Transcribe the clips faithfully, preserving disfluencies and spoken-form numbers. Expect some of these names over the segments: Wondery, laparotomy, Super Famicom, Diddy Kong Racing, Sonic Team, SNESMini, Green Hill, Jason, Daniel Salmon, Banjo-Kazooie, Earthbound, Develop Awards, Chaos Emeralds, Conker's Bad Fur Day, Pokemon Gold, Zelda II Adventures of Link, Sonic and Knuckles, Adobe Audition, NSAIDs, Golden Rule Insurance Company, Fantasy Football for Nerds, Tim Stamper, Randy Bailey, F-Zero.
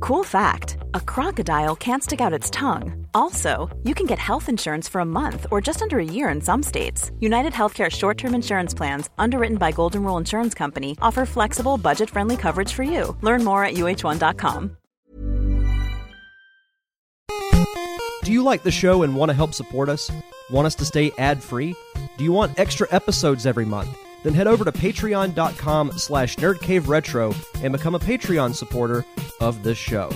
Cool fact, a crocodile can't stick out its tongue. Also, you can get health insurance for a month or just under a year in some states. United Healthcare short-term insurance plans, underwritten by Golden Rule Insurance Company, offer flexible, budget-friendly coverage for you. Learn more at U H one dot com. Do you like the show and want to help support us? Want us to stay ad-free? Do you want extra episodes every month? Then head over to patreon dot com slash nerd cave retro and become a Patreon supporter of this show.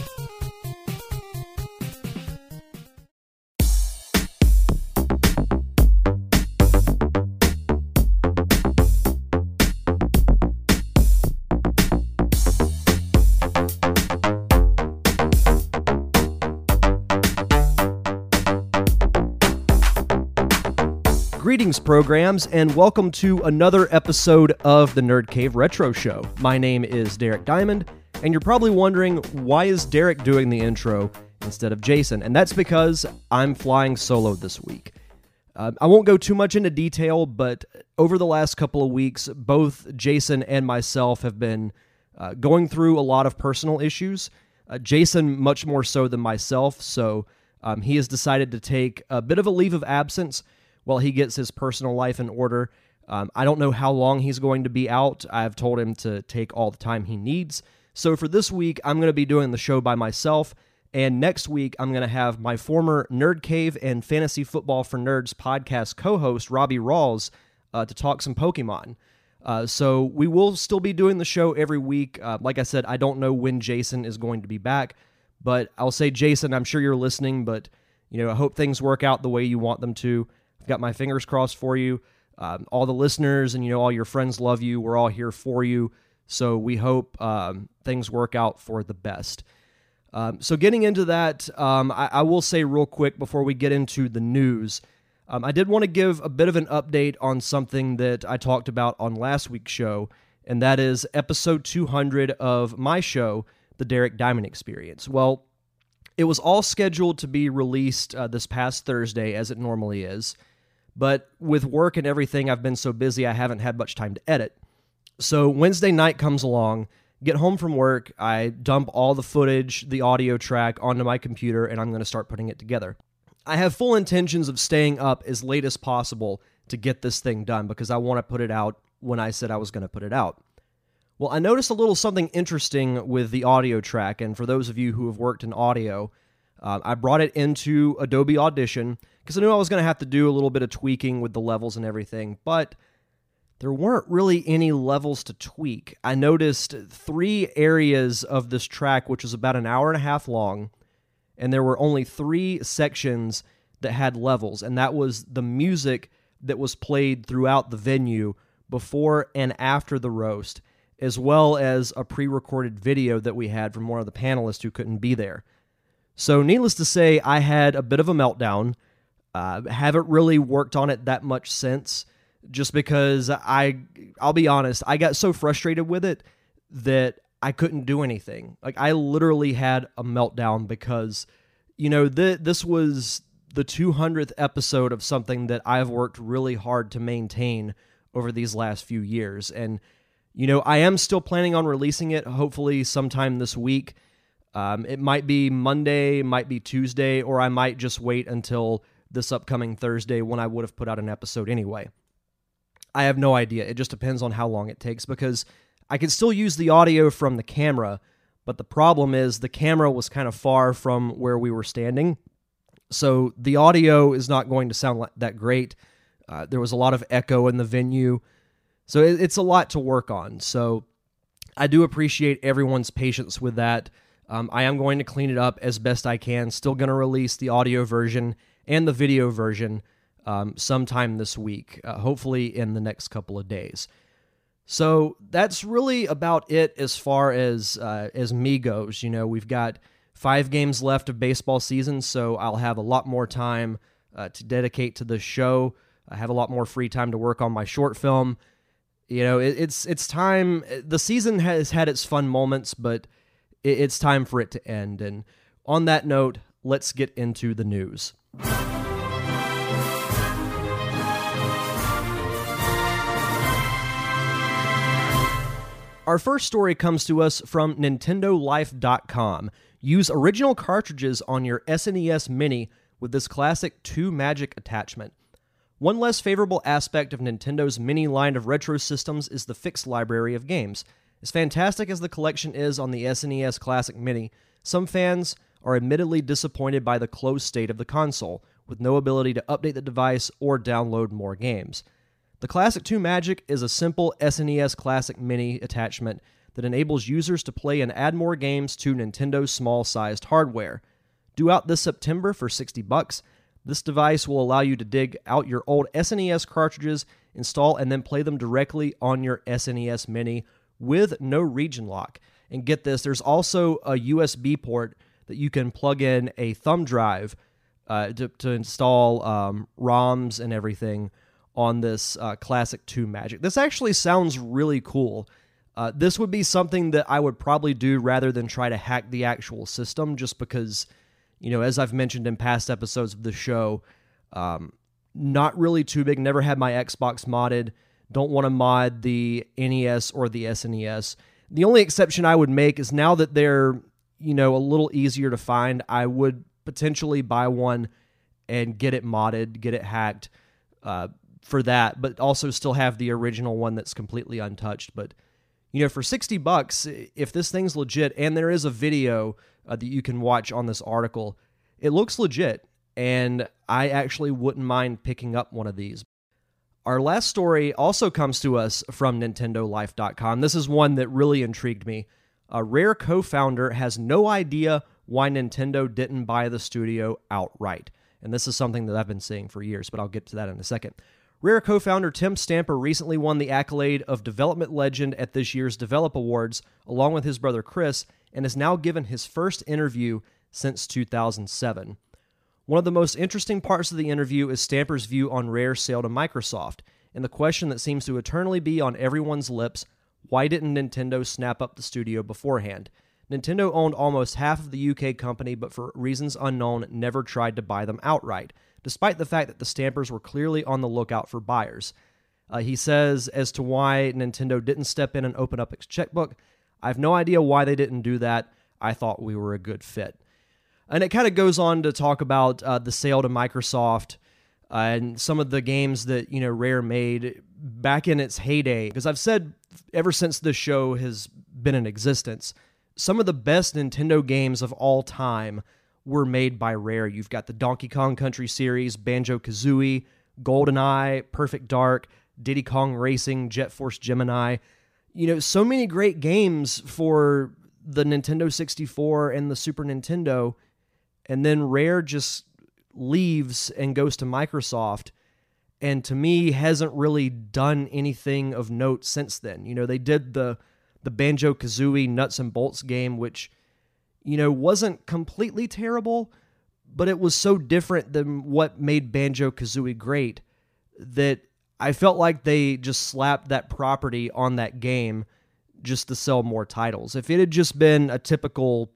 Greetings, programs, and welcome to another episode of the Nerd Cave Retro Show. My name is Derek Diamond, and you're probably wondering, why is Derek doing the intro instead of Jason? And that's because I'm flying solo this week. Uh, I won't go too much into detail, but over the last couple of weeks, both Jason and myself have been uh, going through a lot of personal issues. Uh, Jason much more so than myself, so um, he has decided to take a bit of a leave of absence while he gets his personal life in order. Um, I don't know how long he's going to be out. I've told him to take all the time he needs. So for this week, I'm going to be doing the show by myself. And next week, I'm going to have my former Nerd Cave and Fantasy Football for Nerds podcast co-host, Robbie Rawls, uh, to talk some Pokemon. Uh, so we will still be doing the show every week. Uh, like I said, I don't know when Jason is going to be back. But I'll say, Jason, I'm sure you're listening, but you know, I hope things work out the way you want them to. I've got my fingers crossed for you. Um, all the listeners and, you know, all your friends love you. We're all here for you. So we hope um, things work out for the best. Um, so getting into that, um, I, I will say real quick before we get into the news, um, I did want to give a bit of an update on something that I talked about on last week's show, and that is episode two hundred of my show, The Derek Diamond Experience. Well, it was all scheduled to be released uh, this past Thursday, as it normally is. But with work and everything, I've been so busy, I haven't had much time to edit. So Wednesday night comes along, get home from work, I dump all the footage, the audio track onto my computer, and I'm going to start putting it together. I have full intentions of staying up as late as possible to get this thing done because I want to put it out when I said I was going to put it out. Well, I noticed a little something interesting with the audio track, and for those of you who have worked in audio, Uh, I brought it into Adobe Audition because I knew I was going to have to do a little bit of tweaking with the levels and everything, but there weren't really any levels to tweak. I noticed three areas of this track, which was about an hour and a half long, and there were only three sections that had levels, and that was the music that was played throughout the venue before and after the roast, as well as a pre-recorded video that we had from one of the panelists who couldn't be there. So needless to say, I had a bit of a meltdown. Uh, haven't really worked on it that much since, just because I, I'll be honest, I got so frustrated with it that I couldn't do anything. Like, I literally had a meltdown because, you know, th- this was the two hundredth episode of something that I've worked really hard to maintain over these last few years. And, you know, I am still planning on releasing it, hopefully sometime this week. Um, it might be Monday, might be Tuesday, or I might just wait until this upcoming Thursday when I would have put out an episode anyway. I have no idea. It just depends on how long it takes because I can still use the audio from the camera, But the problem is the camera was kind of far from where we were standing, so the audio is not going to sound that great. Uh, there was a lot of echo in the venue, so it, it's a lot to work on. So I do appreciate everyone's patience with that. Um, I am going to clean it up as best I can. Still going to release the audio version and the video version um, sometime this week, uh, hopefully in the next couple of days. So that's really about it as far as uh, as me goes. You know, we've got five games left of baseball season, so I'll have a lot more time uh, to dedicate to the show. I have a lot more free time to work on my short film. You know, it, it's it's time. The season has had its fun moments, but it, it's time for it to end. And on that note, let's get into the news. Our first story comes to us from Nintendo Life dot com. Use original cartridges on your S N E S Mini with this Classic two Magic attachment. One less favorable aspect of Nintendo's Mini line of retro systems is the fixed library of games. As fantastic as the collection is on the S N E S Classic Mini, some fans are admittedly disappointed by the closed state of the console, with no ability to update the device or download more games. The Classic two Magic is a simple S N E S Classic Mini attachment that enables users to play and add more games to Nintendo's small-sized hardware. Due out this September for sixty bucks, this device will allow you to dig out your old S N E S cartridges, install and then play them directly on your S N E S Mini with no region lock. And get this, there's also a U S B port that you can plug in a thumb drive uh, to, to install um, ROMs and everything on this uh, Classic two Magic. This actually sounds really cool. Uh, this would be something that I would probably do rather than try to hack the actual system, just because, you know, as I've mentioned in past episodes of the show, um, not really too big, never had my Xbox modded, don't want to mod the N E S or the S N E S. The only exception I would make is now that they're, you know, a little easier to find, I would potentially buy one and get it modded, get it hacked, uh, for that, but also still have the original one that's completely untouched. But, you know, for sixty bucks, if this thing's legit, and there is a video uh, that you can watch on this article, it looks legit, and I actually wouldn't mind picking up one of these. Our last story also comes to us from Nintendo Life dot com. This is one that really intrigued me. A Rare co-founder has no idea why Nintendo didn't buy the studio outright. And this is something that I've been seeing for years, but I'll get to that in a second. Rare co-founder Tim Stamper recently won the accolade of development legend at this year's Develop Awards, along with his brother Chris, and has now given his first interview since two thousand seven. One of the most interesting parts of the interview is Stamper's view on Rare's sale to Microsoft, and the question that seems to eternally be on everyone's lips, why didn't Nintendo snap up the studio beforehand? Nintendo owned almost half of the U K company, but for reasons unknown, never tried to buy them outright, despite the fact that the Stampers were clearly on the lookout for buyers. Uh, he says as to why Nintendo didn't step in and open up its checkbook, I have no idea why they didn't do that. I thought we were a good fit. And it kind of goes on to talk about uh, the sale to Microsoft uh, and some of the games that, you know, Rare made back in its heyday. Because I've said ever since this show has been in existence, some of the best Nintendo games of all time were made by Rare. You've got the Donkey Kong Country series, Banjo-Kazooie, GoldenEye, Perfect Dark, Diddy Kong Racing, Jet Force Gemini. You know, so many great games for the Nintendo sixty-four and the Super Nintendo, and then Rare just leaves and goes to Microsoft, and to me, hasn't really done anything of note since then. You know, they did the, the Banjo-Kazooie Nuts and Bolts game, which, you know, wasn't completely terrible, but it was so different than what made Banjo-Kazooie great that I felt like they just slapped that property on that game just to sell more titles. If it had just been a typical,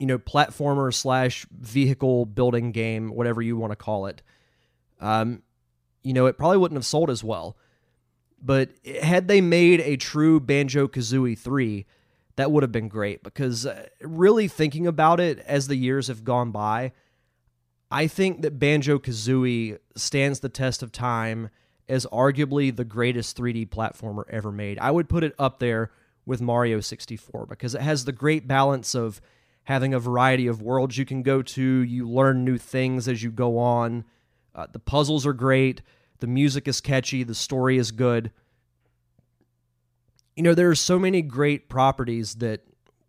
you know, platformer slash vehicle building game, whatever you want to call it, um, you know, it probably wouldn't have sold as well. But had they made a true Banjo-Kazooie three, that would have been great, because really thinking about it as the years have gone by, I think that Banjo-Kazooie stands the test of time as arguably the greatest three D platformer ever made. I would put it up there with Mario sixty-four because it has the great balance of having a variety of worlds you can go to. You learn new things as you go on. Uh, the puzzles are great. The music is catchy. The story is good. You know, there are so many great properties that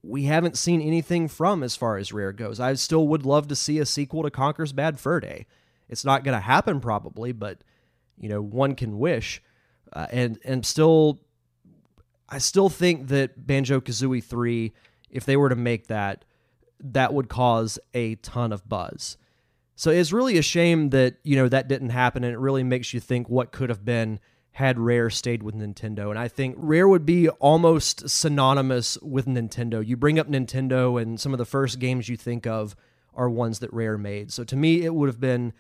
we haven't seen anything from as far as Rare goes. I still would love to see a sequel to Conker's Bad Fur Day. It's not going to happen probably, but, you know, one can wish. Uh, and and still, I still think that Banjo-Kazooie three, if they were to make that, that would cause a ton of buzz. So it's really a shame that, you know, that didn't happen, and it really makes you think what could have been had Rare stayed with Nintendo. And I think Rare would be almost synonymous with Nintendo. You bring up Nintendo, and some of the first games you think of are ones that Rare made. So to me, it would have been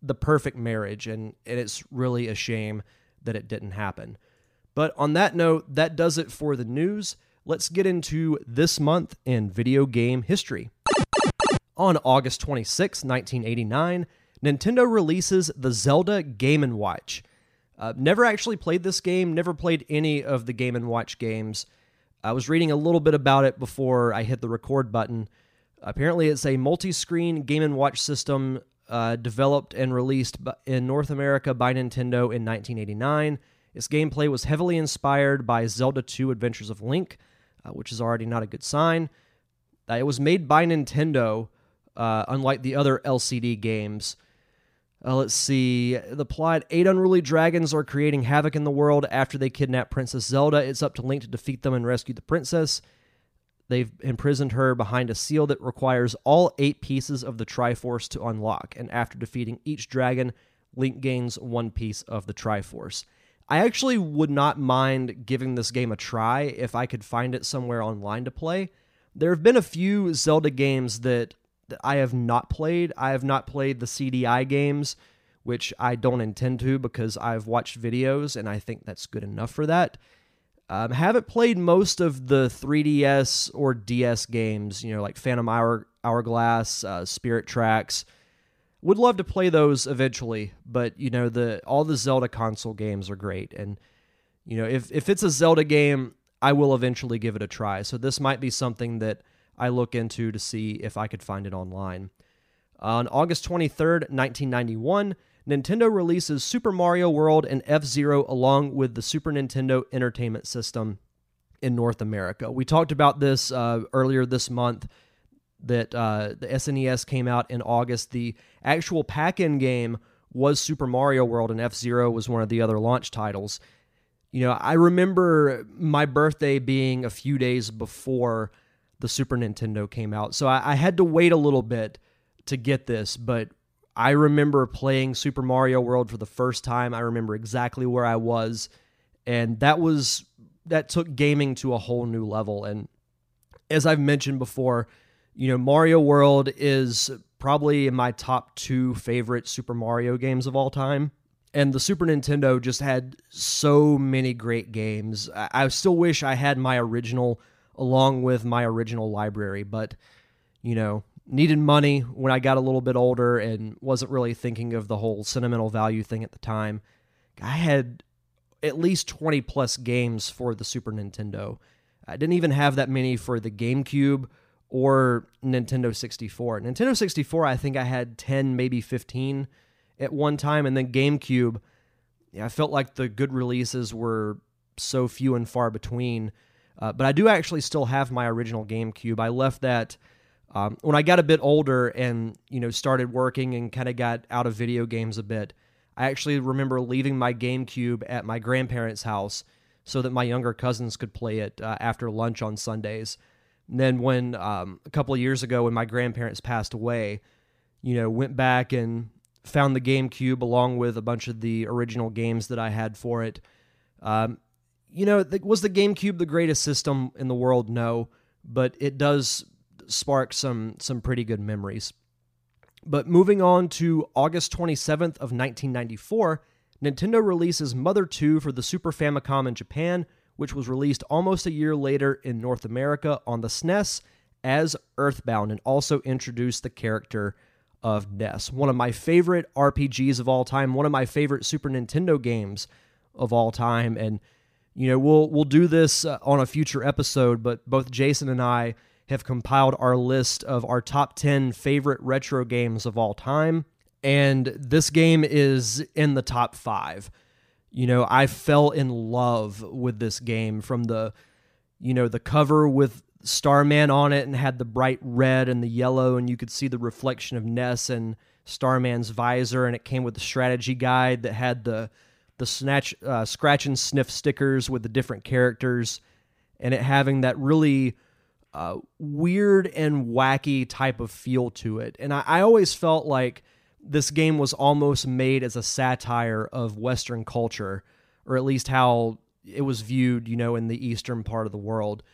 the perfect marriage, and, and it's really a shame that it didn't happen. But on that note, that does it for the news. Let's get into this month in video game history. On August twenty-sixth, nineteen eighty-nine, Nintendo releases the Zelda Game and Watch. Uh, never actually played this game, never played any of the Game and Watch games. I was reading a little bit about it before I hit the record button. Apparently, it's a multi-screen Game and Watch system uh, developed and released in North America by Nintendo in nineteen eighty-nine. Its gameplay was heavily inspired by Zelda two Adventures of Link, uh, which is already not a good sign. Uh, it was made by Nintendo, uh, unlike the other L C D games. Uh, let's see. The plot, eight unruly dragons are creating havoc in the world after they kidnap Princess Zelda. It's up to Link to defeat them and rescue the princess. They've imprisoned her behind a seal that requires all eight pieces of the Triforce to unlock. And after defeating each dragon, Link gains one piece of the Triforce. I actually would not mind giving this game a try if I could find it somewhere online to play. There have been a few Zelda games that that I have not played. I have not played the C D I games, which I don't intend to because I've watched videos and I think that's good enough for that. Um, haven't played most of the three D S or D S games, you know, like Phantom Hour, Hourglass, uh, Spirit Tracks. Would love to play those eventually, but, you know, the all the Zelda console games are great. And, you know, if, if it's a Zelda game, I will eventually give it a try. So this might be something that I look into to see if I could find it online. On August twenty-third, nineteen ninety-one, Nintendo releases Super Mario World and F-Zero along with the Super Nintendo Entertainment System in North America. We talked about this uh, earlier this month, that uh, the S N E S came out in August. The actual pack-in game was Super Mario World, and F-Zero was one of the other launch titles. You know, I remember my birthday being a few days before the Super Nintendo came out. So I, I had to wait a little bit to get this, but I remember playing Super Mario World for the first time. I remember exactly where I was, and that was that took gaming to a whole new level. And as I've mentioned before, you know, Mario World is probably my top two favorite Super Mario games of all time. And the Super Nintendo just had so many great games. I, I still wish I had my original along with my original library, but, you know, needed money when I got a little bit older and wasn't really thinking of the whole sentimental value thing at the time. I had at least twenty plus games for the Super Nintendo. I didn't even have that many for the GameCube or Nintendo sixty-four. Nintendo sixty-four, I think I had ten, maybe fifteen at one time, and then GameCube, yeah, I felt like the good releases were so few and far between. Uh, but I do actually still have my original GameCube. I left that um, when I got a bit older and, you know, started working and kind of got out of video games a bit. I actually remember leaving my GameCube at my grandparents' house so that my younger cousins could play it uh, after lunch on Sundays. And then when um, a couple of years ago when my grandparents passed away, you know, went back and found the GameCube along with a bunch of the original games that I had for it. Um, You know, was the GameCube the greatest system in the world? No, but it does spark some some pretty good memories. But moving on to August twenty-seventh of nineteen ninety-four, Nintendo releases Mother two for the Super Famicom in Japan, which was released almost a year later in North America on the S N E S as Earthbound, and also introduced the character of Ness. One of my favorite R P Gs of all time, one of my favorite Super Nintendo games of all time, and you know, we'll we'll do this uh, on a future episode, but both Jason and I have compiled our list of our top ten favorite retro games of all time, and this game is in the top five. You know, I fell in love with this game from the, you know, the cover with Starman on it and had the bright red and the yellow, and you could see the reflection of Ness and Starman's visor, and it came with the strategy guide that had the the snatch, uh, scratch and sniff stickers with the different characters, and it having that really uh, weird and wacky type of feel to it. And I, I always felt like this game was almost made as a satire of Western culture, or at least how it was viewed, you know, in the Eastern part of the world.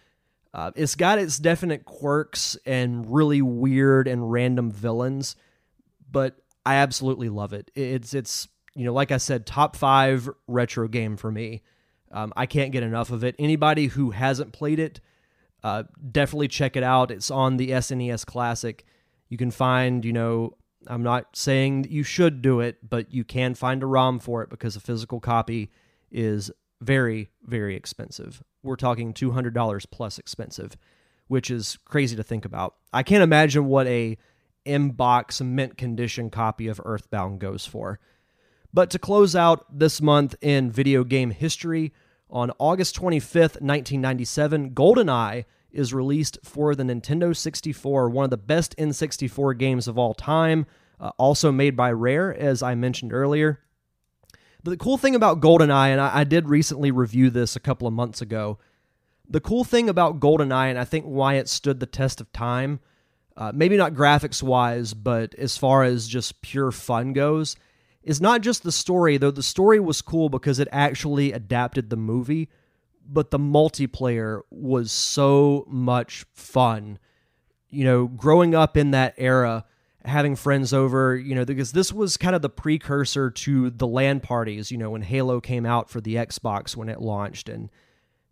Uh, it's got its definite quirks and really weird and random villains, but I absolutely love it. It's, it's, you know, like I said, top five retro game for me. Um, I can't get enough of it. Anybody who hasn't played it, uh, definitely check it out. It's on the S N E S Classic. You can find, you know, I'm not saying that you should do it, but you can find a ROM for it because a physical copy is very, very expensive. We're talking two hundred dollars plus expensive, which is crazy to think about. I can't imagine what a in-box mint condition copy of Earthbound goes for. But to close out this month in video game history, on August twenty-fifth, nineteen ninety-seven, GoldenEye is released for the Nintendo sixty-four, one of the best N sixty-four games of all time, uh, also made by Rare, as I mentioned earlier. But the cool thing about GoldenEye, and I, I did recently review this a couple of months ago, the cool thing about GoldenEye, and I think why it stood the test of time, uh, maybe not graphics-wise, but as far as just pure fun goes, is not just the story, though the story was cool because it actually adapted the movie, but the multiplayer was so much fun. You know, growing up in that era, having friends over, you know, because this was kind of the precursor to the LAN parties, you know, when Halo came out for the Xbox when it launched. And,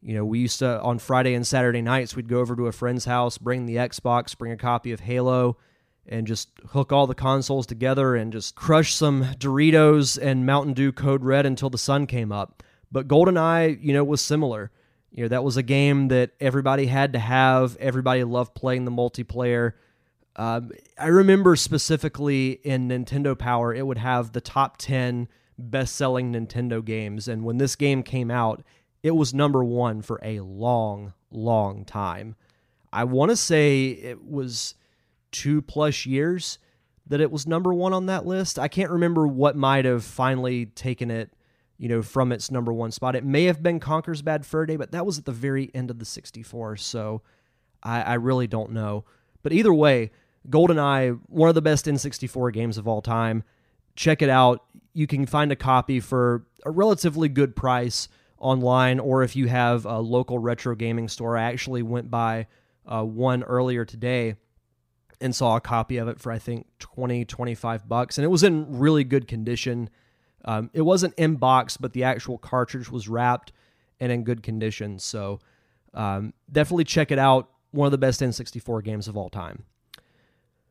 you know, we used to, on Friday and Saturday nights, we'd go over to a friend's house, bring the Xbox, bring a copy of Halo, and just hook all the consoles together and just crush some Doritos and Mountain Dew Code Red until the sun came up. But GoldenEye, you know, was similar. You know, that was a game that everybody had to have. Everybody loved playing the multiplayer. Um, I remember specifically in Nintendo Power, it would have the top ten best-selling Nintendo games. And when this game came out, it was number one for a long, long time. I want to say it was two-plus years that it was number one on that list. I can't remember what might have finally taken it, you know, from its number one spot. It may have been Conker's Bad Fur Day, but that was at the very end of the sixty-four, so I, I really don't know. But either way, GoldenEye, one of the best N sixty-four games of all time. Check it out. You can find a copy for a relatively good price online, or if you have a local retro gaming store. I actually went by uh, one earlier today and saw a copy of it for, I think, twenty, twenty-five bucks, and it was in really good condition. Um, it wasn't in box, but the actual cartridge was wrapped and in good condition. So um, definitely check it out. One of the best N sixty-four games of all time.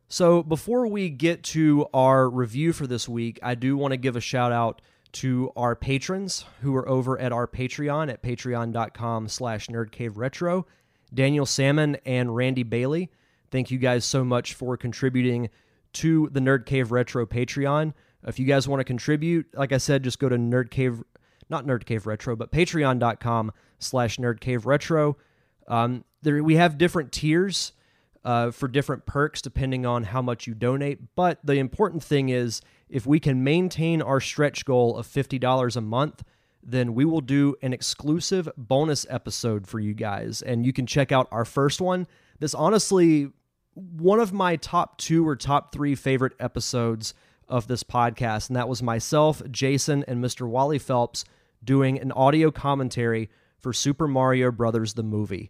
So before we get to our review for this week, I do want to give a shout out to our patrons who are over at our Patreon at patreon.com slash nerdcaveretro. Daniel Salmon and Randy Bailey. Thank you guys so much for contributing to the Nerd Cave Retro Patreon. If you guys want to contribute, like I said, just go to NerdCave, not NerdCaveRetro, but patreon.com slash NerdCaveRetro. Um, there, we have different tiers uh, for different perks depending on how much you donate. But the important thing is if we can maintain our stretch goal of fifty dollars a month, then we will do an exclusive bonus episode for you guys. And you can check out our first one. This honestly, one of my top two or top three favorite episodes of this podcast, and that was myself, Jason, and Mister Wally Phelps doing an audio commentary for Super Mario Brothers the movie.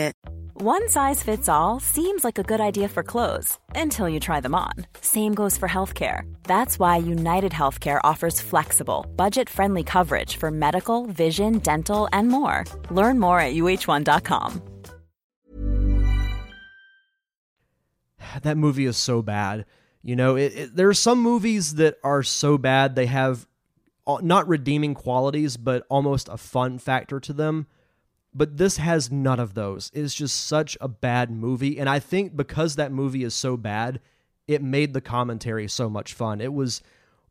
One size fits all seems like a good idea for clothes until you try them on. Same goes for healthcare. That's why United Healthcare offers flexible, budget-friendly coverage for medical, vision, dental, and more. Learn more at U H one dot com. That movie is so bad. You know, it, it, there are some movies that are so bad they have not redeeming qualities, but almost a fun factor to them. But this has none of those. It's just such a bad movie. And I think because that movie is so bad, it made the commentary so much fun. It was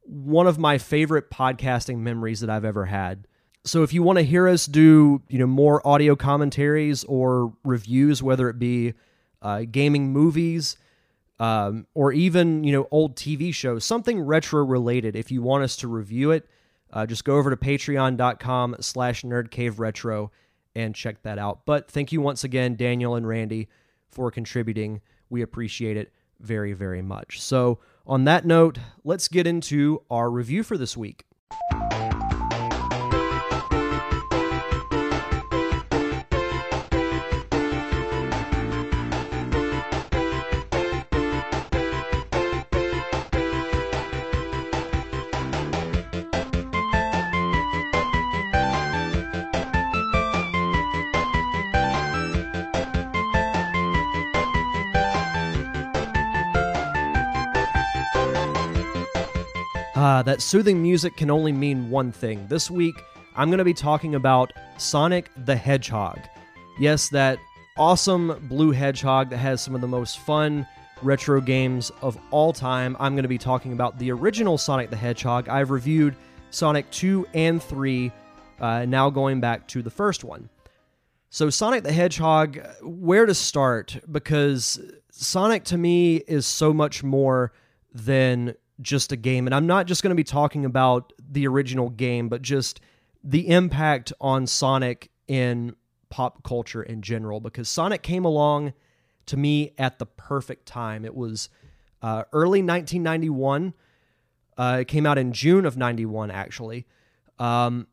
one of my favorite podcasting memories that I've ever had. So if you want to hear us do, you know, more audio commentaries or reviews, whether it be uh, gaming movies um, or even, you know, old T V shows, something retro related, if you want us to review it, uh, just go over to patreon.com slash nerdcaveretro. And check that out. But thank you once again, Daniel and Randy, for contributing. We appreciate it very, very much. So on that note, let's get into our review for this week. Uh, that soothing music can only mean one thing. This week, I'm going to be talking about Sonic the Hedgehog. Yes, that awesome blue hedgehog that has some of the most fun retro games of all time. I'm going to be talking about the original Sonic the Hedgehog. I've reviewed Sonic two and three, uh, now going back to the first one. So Sonic the Hedgehog, where to start? Because Sonic to me is so much more than just a game. And I'm not just going to be talking about the original game, but just the impact on Sonic in pop culture in general, because Sonic came along to me at the perfect time. It was uh, early nineteen ninety-one. Uh, it came out in June of ninety-one, actually. Um,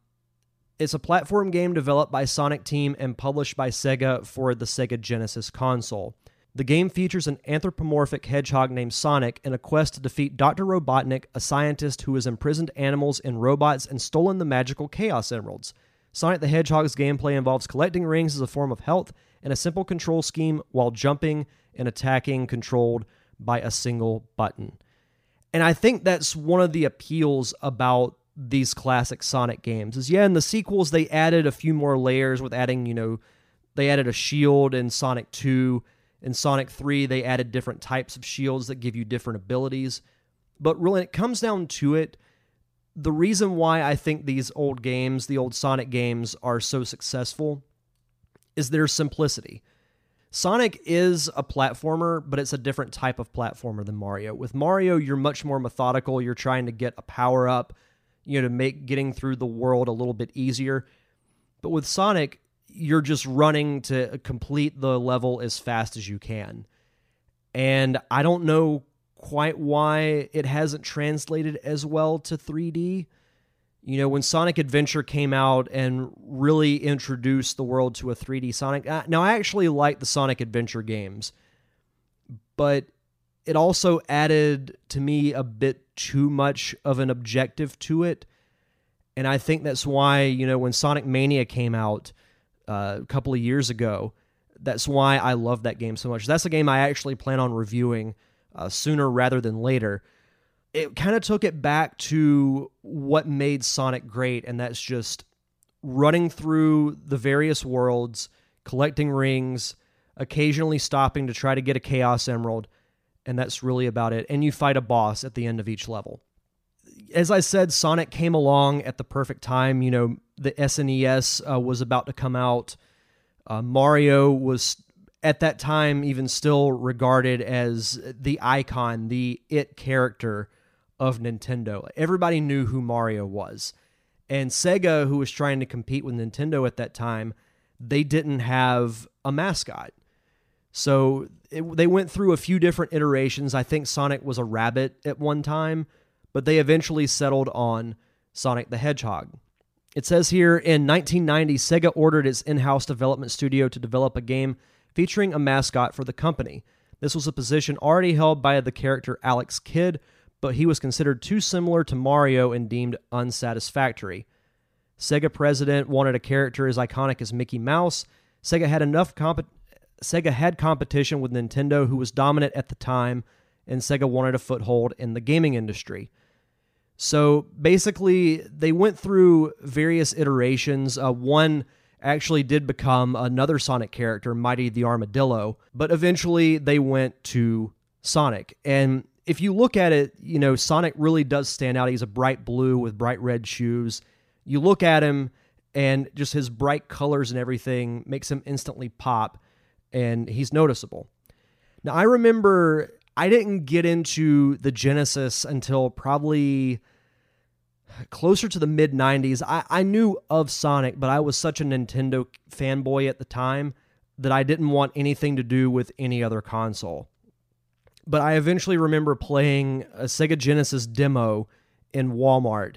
it's a platform game developed by Sonic Team and published by Sega for the Sega Genesis console. The game features an anthropomorphic hedgehog named Sonic in a quest to defeat Doctor Robotnik, a scientist who has imprisoned animals and robots and stolen the magical Chaos Emeralds. Sonic the Hedgehog's gameplay involves collecting rings as a form of health and a simple control scheme while jumping and attacking controlled by a single button. And I think that's one of the appeals about these classic Sonic games is, yeah, in the sequels, they added a few more layers with adding, you know, they added a shield in Sonic two. In Sonic three, they added different types of shields that give you different abilities. But really, when it comes down to it, the reason why I think these old games, the old Sonic games, are so successful is their simplicity. Sonic is a platformer, but it's a different type of platformer than Mario. With Mario, you're much more methodical. You're trying to get a power-up, you know, to make getting through the world a little bit easier. But with Sonic, you're just running to complete the level as fast as you can. And I don't know quite why it hasn't translated as well to three D. You know, when Sonic Adventure came out and really introduced the world to a three D Sonic. Now, I actually like the Sonic Adventure games, but it also added to me a bit too much of an objective to it. And I think that's why, you know, when Sonic Mania came out, Uh, a couple of years ago. That's why I love that game so much. That's a game I actually plan on reviewing uh, sooner rather than later. It kind of took it back to what made Sonic great, and that's just running through the various worlds, collecting rings, occasionally stopping to try to get a Chaos Emerald, and that's really about it. And you fight a boss at the end of each level. As I said, Sonic came along at the perfect time. You know, the S N E S uh, was about to come out. Uh, Mario was at that time even still regarded as the icon, the it character of Nintendo. Everybody knew who Mario was. And Sega, who was trying to compete with Nintendo at that time, they didn't have a mascot. So it, they went through a few different iterations. I think Sonic was a rabbit at one time, but they eventually settled on Sonic the Hedgehog. It says here, in nineteen ninety, Sega ordered its in-house development studio to develop a game featuring a mascot for the company. This was a position already held by the character Alex Kidd, but he was considered too similar to Mario and deemed unsatisfactory. Sega president wanted a character as iconic as Mickey Mouse. Sega had enough comp- Sega had competition with Nintendo, who was dominant at the time, and Sega wanted a foothold in the gaming industry. So basically, they went through various iterations. Uh, one actually did become another Sonic character, Mighty the Armadillo, but eventually they went to Sonic. And if you look at it, you know, Sonic really does stand out. He's a bright blue with bright red shoes. You look at him, and just his bright colors and everything makes him instantly pop, and he's noticeable. Now, I remember I didn't get into the Genesis until probably closer to the mid nineties. I, I knew of Sonic, but I was such a Nintendo fanboy at the time that I didn't want anything to do with any other console. But I eventually remember playing a Sega Genesis demo in Walmart,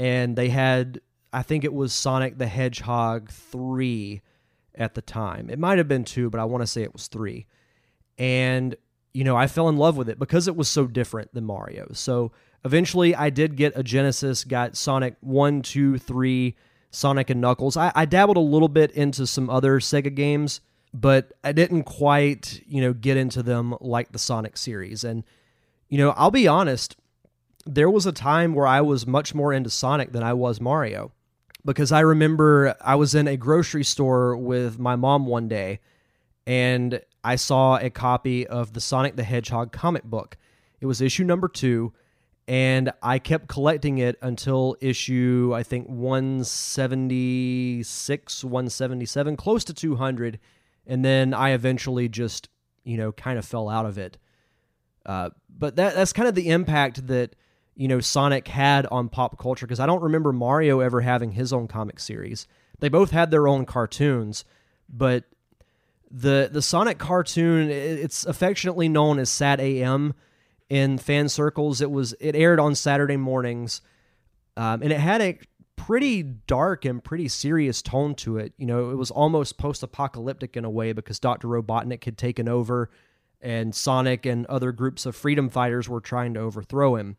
and they had, I think it was Sonic the Hedgehog three at the time. It might have been two, but I want to say it was three. And, you know, I fell in love with it because it was so different than Mario. So eventually I did get a Genesis, got Sonic one, two, three, Sonic and Knuckles. I, I dabbled a little bit into some other Sega games, but I didn't quite, you know, get into them like the Sonic series. And, you know, I'll be honest, there was a time where I was much more into Sonic than I was Mario, because I remember I was in a grocery store with my mom one day, and I saw a copy of the Sonic the Hedgehog comic book. It was issue number two, and I kept collecting it until issue, I think, one seventy-six, one seventy-seven, close to two hundred, and then I eventually just, you know, kind of fell out of it. Uh, but that that's kind of the impact that, you know, Sonic had on pop culture, because I don't remember Mario ever having his own comic series. They both had their own cartoons, but the the Sonic cartoon, it's affectionately known as Sat A M in fan circles. It was it aired on Saturday mornings, um, and it had a pretty dark and pretty serious tone to it. You know, it was almost post-apocalyptic in a way, because Doctor Robotnik had taken over, and Sonic and other groups of freedom fighters were trying to overthrow him.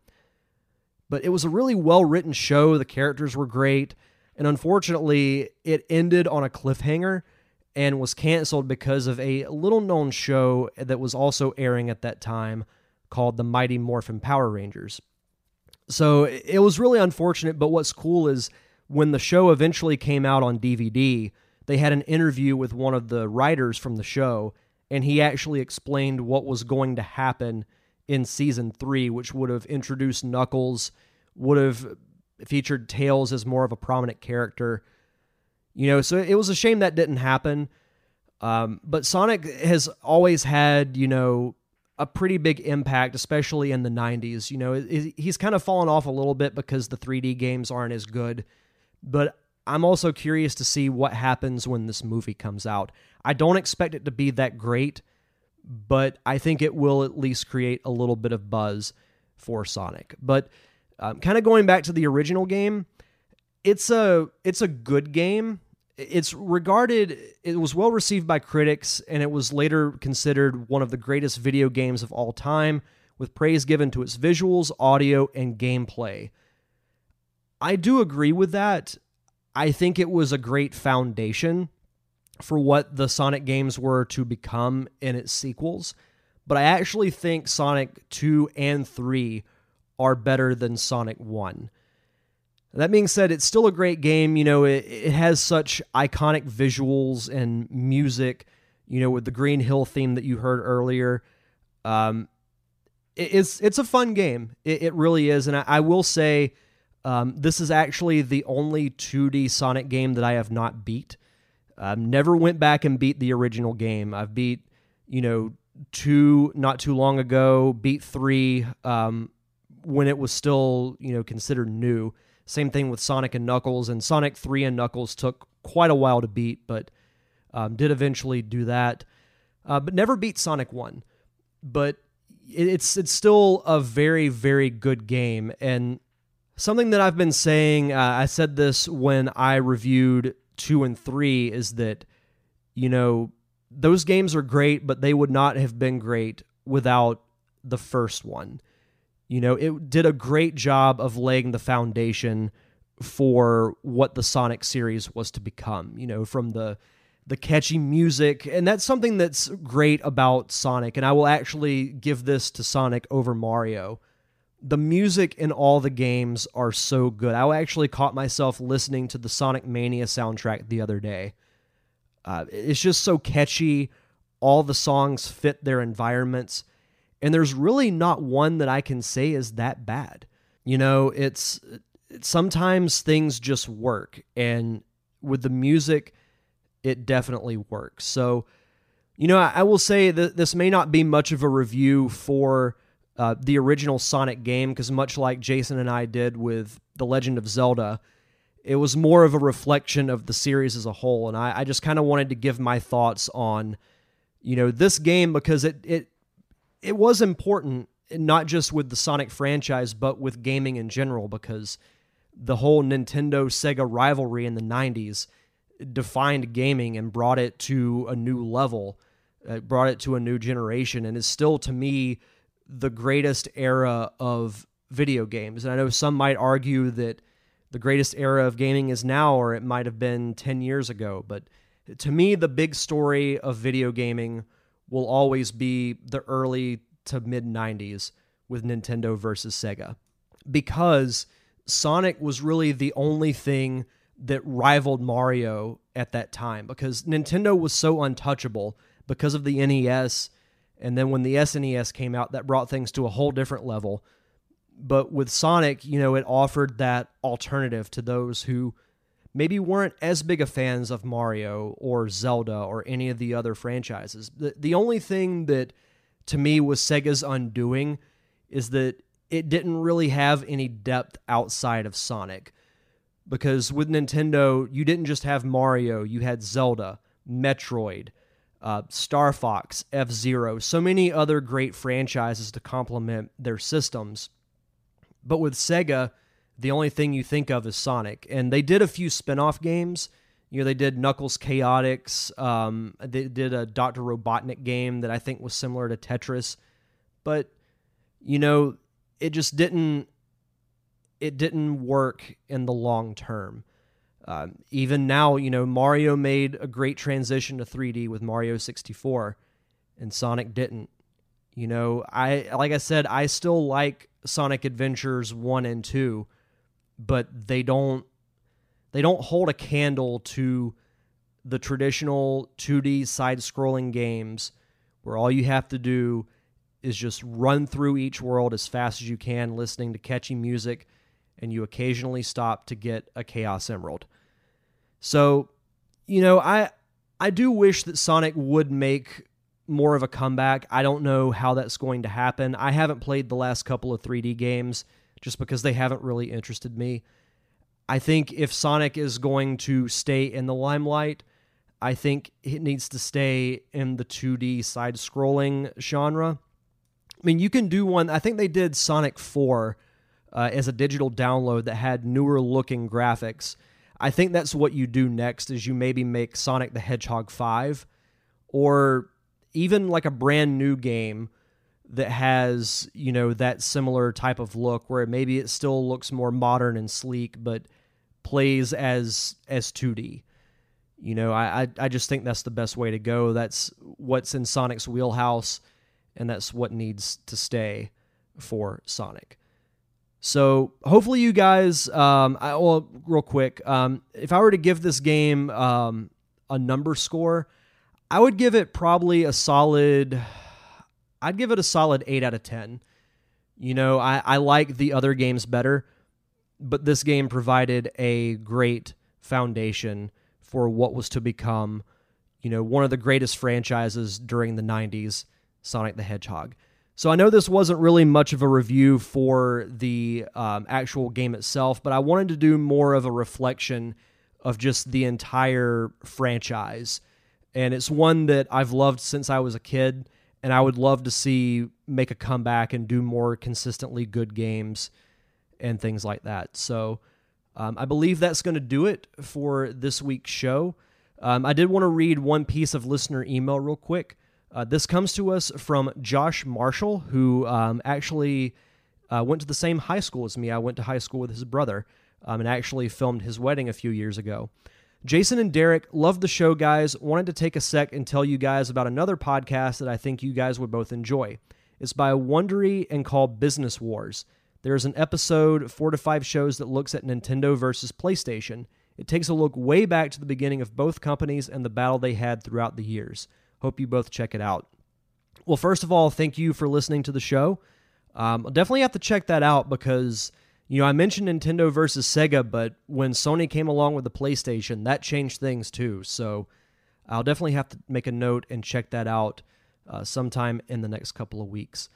But it was a really well-written show. The characters were great. And unfortunately, it ended on a cliffhanger and was canceled because of a little-known show that was also airing at that time called The Mighty Morphin Power Rangers. So it was really unfortunate, but what's cool is when the show eventually came out on D V D, they had an interview with one of the writers from the show, and he actually explained what was going to happen in season three, which would have introduced Knuckles, would have featured Tails as more of a prominent character. You know, so it was a shame that didn't happen. Um, but Sonic has always had, you know, a pretty big impact, especially in the nineties. You know, it, it, he's kind of fallen off a little bit because the three D games aren't as good. But I'm also curious to see what happens when this movie comes out. I don't expect it to be that great, but I think it will at least create a little bit of buzz for Sonic. But um, kind of going back to the original game, it's a it's a good game. It's regarded, it was well received by critics, and it was later considered one of the greatest video games of all time, with praise given to its visuals, audio, and gameplay. I do agree with that. I think it was a great foundation for what the Sonic games were to become in its sequels. But I actually think Sonic two and three are better than Sonic one. That being said, it's still a great game. You know, it, it has such iconic visuals and music, you know, with the Green Hill theme that you heard earlier. Um, it, it's, it's a fun game. It, it really is. And I, I will say, um, this is actually the only two D Sonic game that I have not beat. I never went back and beat the original game. I've beat, you know, two not too long ago, beat three um, when it was still, you know, considered new. Same thing with Sonic and Knuckles, and Sonic three and Knuckles took quite a while to beat, but um, did eventually do that. Uh, but never beat Sonic one. But it's it's still a very, very good game. And something that I've been saying, uh, I said this when I reviewed two and three, is that, you know, those games are great, but they would not have been great without the first one. You know, it did a great job of laying the foundation for what the Sonic series was to become, you know, from the the catchy music. And that's something that's great about Sonic, and I will actually give this to Sonic over Mario. The music in all the games are so good. I actually caught myself listening to the Sonic Mania soundtrack the other day. Uh, it's just so catchy. All the songs fit their environments, and there's really not one that I can say is that bad. You know, it's, it's sometimes things just work, and with the music, it definitely works. So, you know, I, I will say that this may not be much of a review for uh, the original Sonic game, because much like Jason and I did with The Legend of Zelda, it was more of a reflection of the series as a whole. And I, I just kind of wanted to give my thoughts on, you know, this game, because it, it, it was important, not just with the Sonic franchise, but with gaming in general, because the whole Nintendo-Sega rivalry in the nineties defined gaming and brought it to a new level, uh, brought it to a new generation, and is still, to me, the greatest era of video games. And I know some might argue that the greatest era of gaming is now, or it might have been ten years ago, but to me, the big story of video gaming will always be the early to mid-nineties with Nintendo versus Sega, because Sonic was really the only thing that rivaled Mario at that time, because Nintendo was so untouchable because of the N E S, and then when the S N E S came out, that brought things to a whole different level. But with Sonic, you know, it offered that alternative to those who maybe weren't as big of fans of Mario or Zelda or any of the other franchises. The, the only thing that, to me, was Sega's undoing is that it didn't really have any depth outside of Sonic. Because with Nintendo, you didn't just have Mario, you had Zelda, Metroid, uh, Star Fox, F-Zero, so many other great franchises to complement their systems. But with Sega, the only thing you think of is Sonic. And they did a few spin-off games. You know, they did Knuckles Chaotix. Um, they did a Doctor Robotnik game that I think was similar to Tetris. But, you know, it just didn't, it didn't work in the long term. Um, even now, you know, Mario made a great transition to three D with Mario sixty-four, and Sonic didn't. You know, I like I said, I still like Sonic Adventures one and two, but they don't they don't hold a candle to the traditional two D side-scrolling games where all you have to do is just run through each world as fast as you can, listening to catchy music, and you occasionally stop to get a Chaos Emerald. So, you know, I I do wish that Sonic would make more of a comeback. I don't know how that's going to happen. I haven't played the last couple of three D games just because they haven't really interested me. I think if Sonic is going to stay in the limelight, I think it needs to stay in the two D side-scrolling genre. I mean, you can do one. I think they did Sonic four uh, as a digital download that had newer-looking graphics. I think that's what you do next, is you maybe make Sonic the Hedgehog five, or even like a brand new game that has, you know, that similar type of look where maybe it still looks more modern and sleek, but plays as as two D. You know, I I just think that's the best way to go. That's what's in Sonic's wheelhouse, and that's what needs to stay for Sonic. So hopefully you guys, um, I, well, real quick, um, if I were to give this game um, a number score, I would give it probably a solid, I'd give it a solid eight out of ten. You know, I, I like the other games better, but this game provided a great foundation for what was to become, you know, one of the greatest franchises during the nineties, Sonic the Hedgehog. So I know this wasn't really much of a review for the um, actual game itself, but I wanted to do more of a reflection of just the entire franchise. And it's one that I've loved since I was a kid, and I would love to see make a comeback and do more consistently good games and things like that. So um, I believe that's going to do it for this week's show. Um, I did want to read one piece of listener email real quick. Uh, this comes to us from Josh Marshall, who um, actually uh, went to the same high school as me. I went to high school with his brother um, and actually filmed his wedding a few years ago. Jason and Derek, loved the show, guys. Wanted to take a sec and tell you guys about another podcast that I think you guys would both enjoy. It's by Wondery and called Business Wars. There's an episode, four to five shows, that looks at Nintendo versus PlayStation. It takes a look way back to the beginning of both companies and the battle they had throughout the years. Hope you both check it out. Well, first of all, thank you for listening to the show. Um, I'll definitely have to check that out because, you know, I mentioned Nintendo versus Sega, but when Sony came along with the PlayStation, that changed things too. So I'll definitely have to make a note and check that out uh, sometime in the next couple of weeks.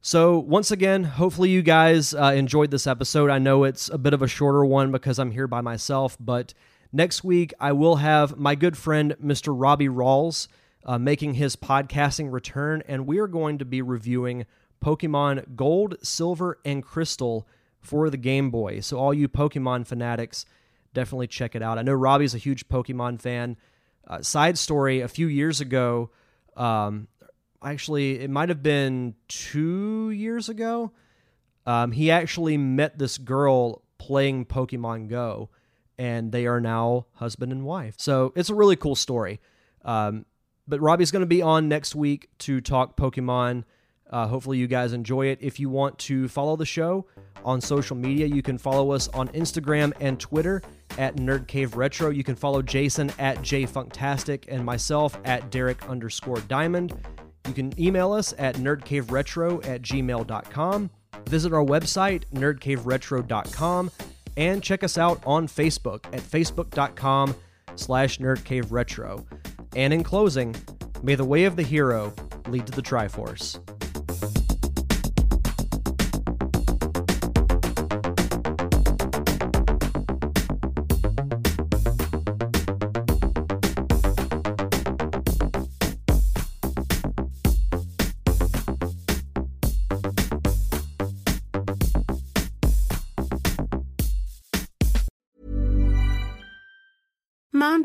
So once again, hopefully you guys uh, enjoyed this episode. I know it's a bit of a shorter one because I'm here by myself, but next week I will have my good friend, Mister Robbie Rawls, Uh, making his podcasting return, and we are going to be reviewing Pokemon Gold, Silver, and Crystal for the Game Boy. So all you Pokemon fanatics, definitely check it out. I know Robbie's a huge Pokemon fan. Uh, side story, a few years ago, um, actually, it might have been two years ago, um, he actually met this girl playing Pokemon Go, and they are now husband and wife. So it's a really cool story. Um, But Robbie's going to be on next week to talk Pokemon. Uh, hopefully you guys enjoy it. If you want to follow the show on social media, you can follow us on Instagram and Twitter at NerdCaveRetro. You can follow Jason at JFunktastic and myself at Derek underscore Diamond. You can email us at NerdCaveRetro at gmail dot com. Visit our website, nerdcaveretro dot com, and check us out on Facebook at facebook dot com slash nerdcaveretro. And in closing, may the way of the hero lead to the Triforce. Mom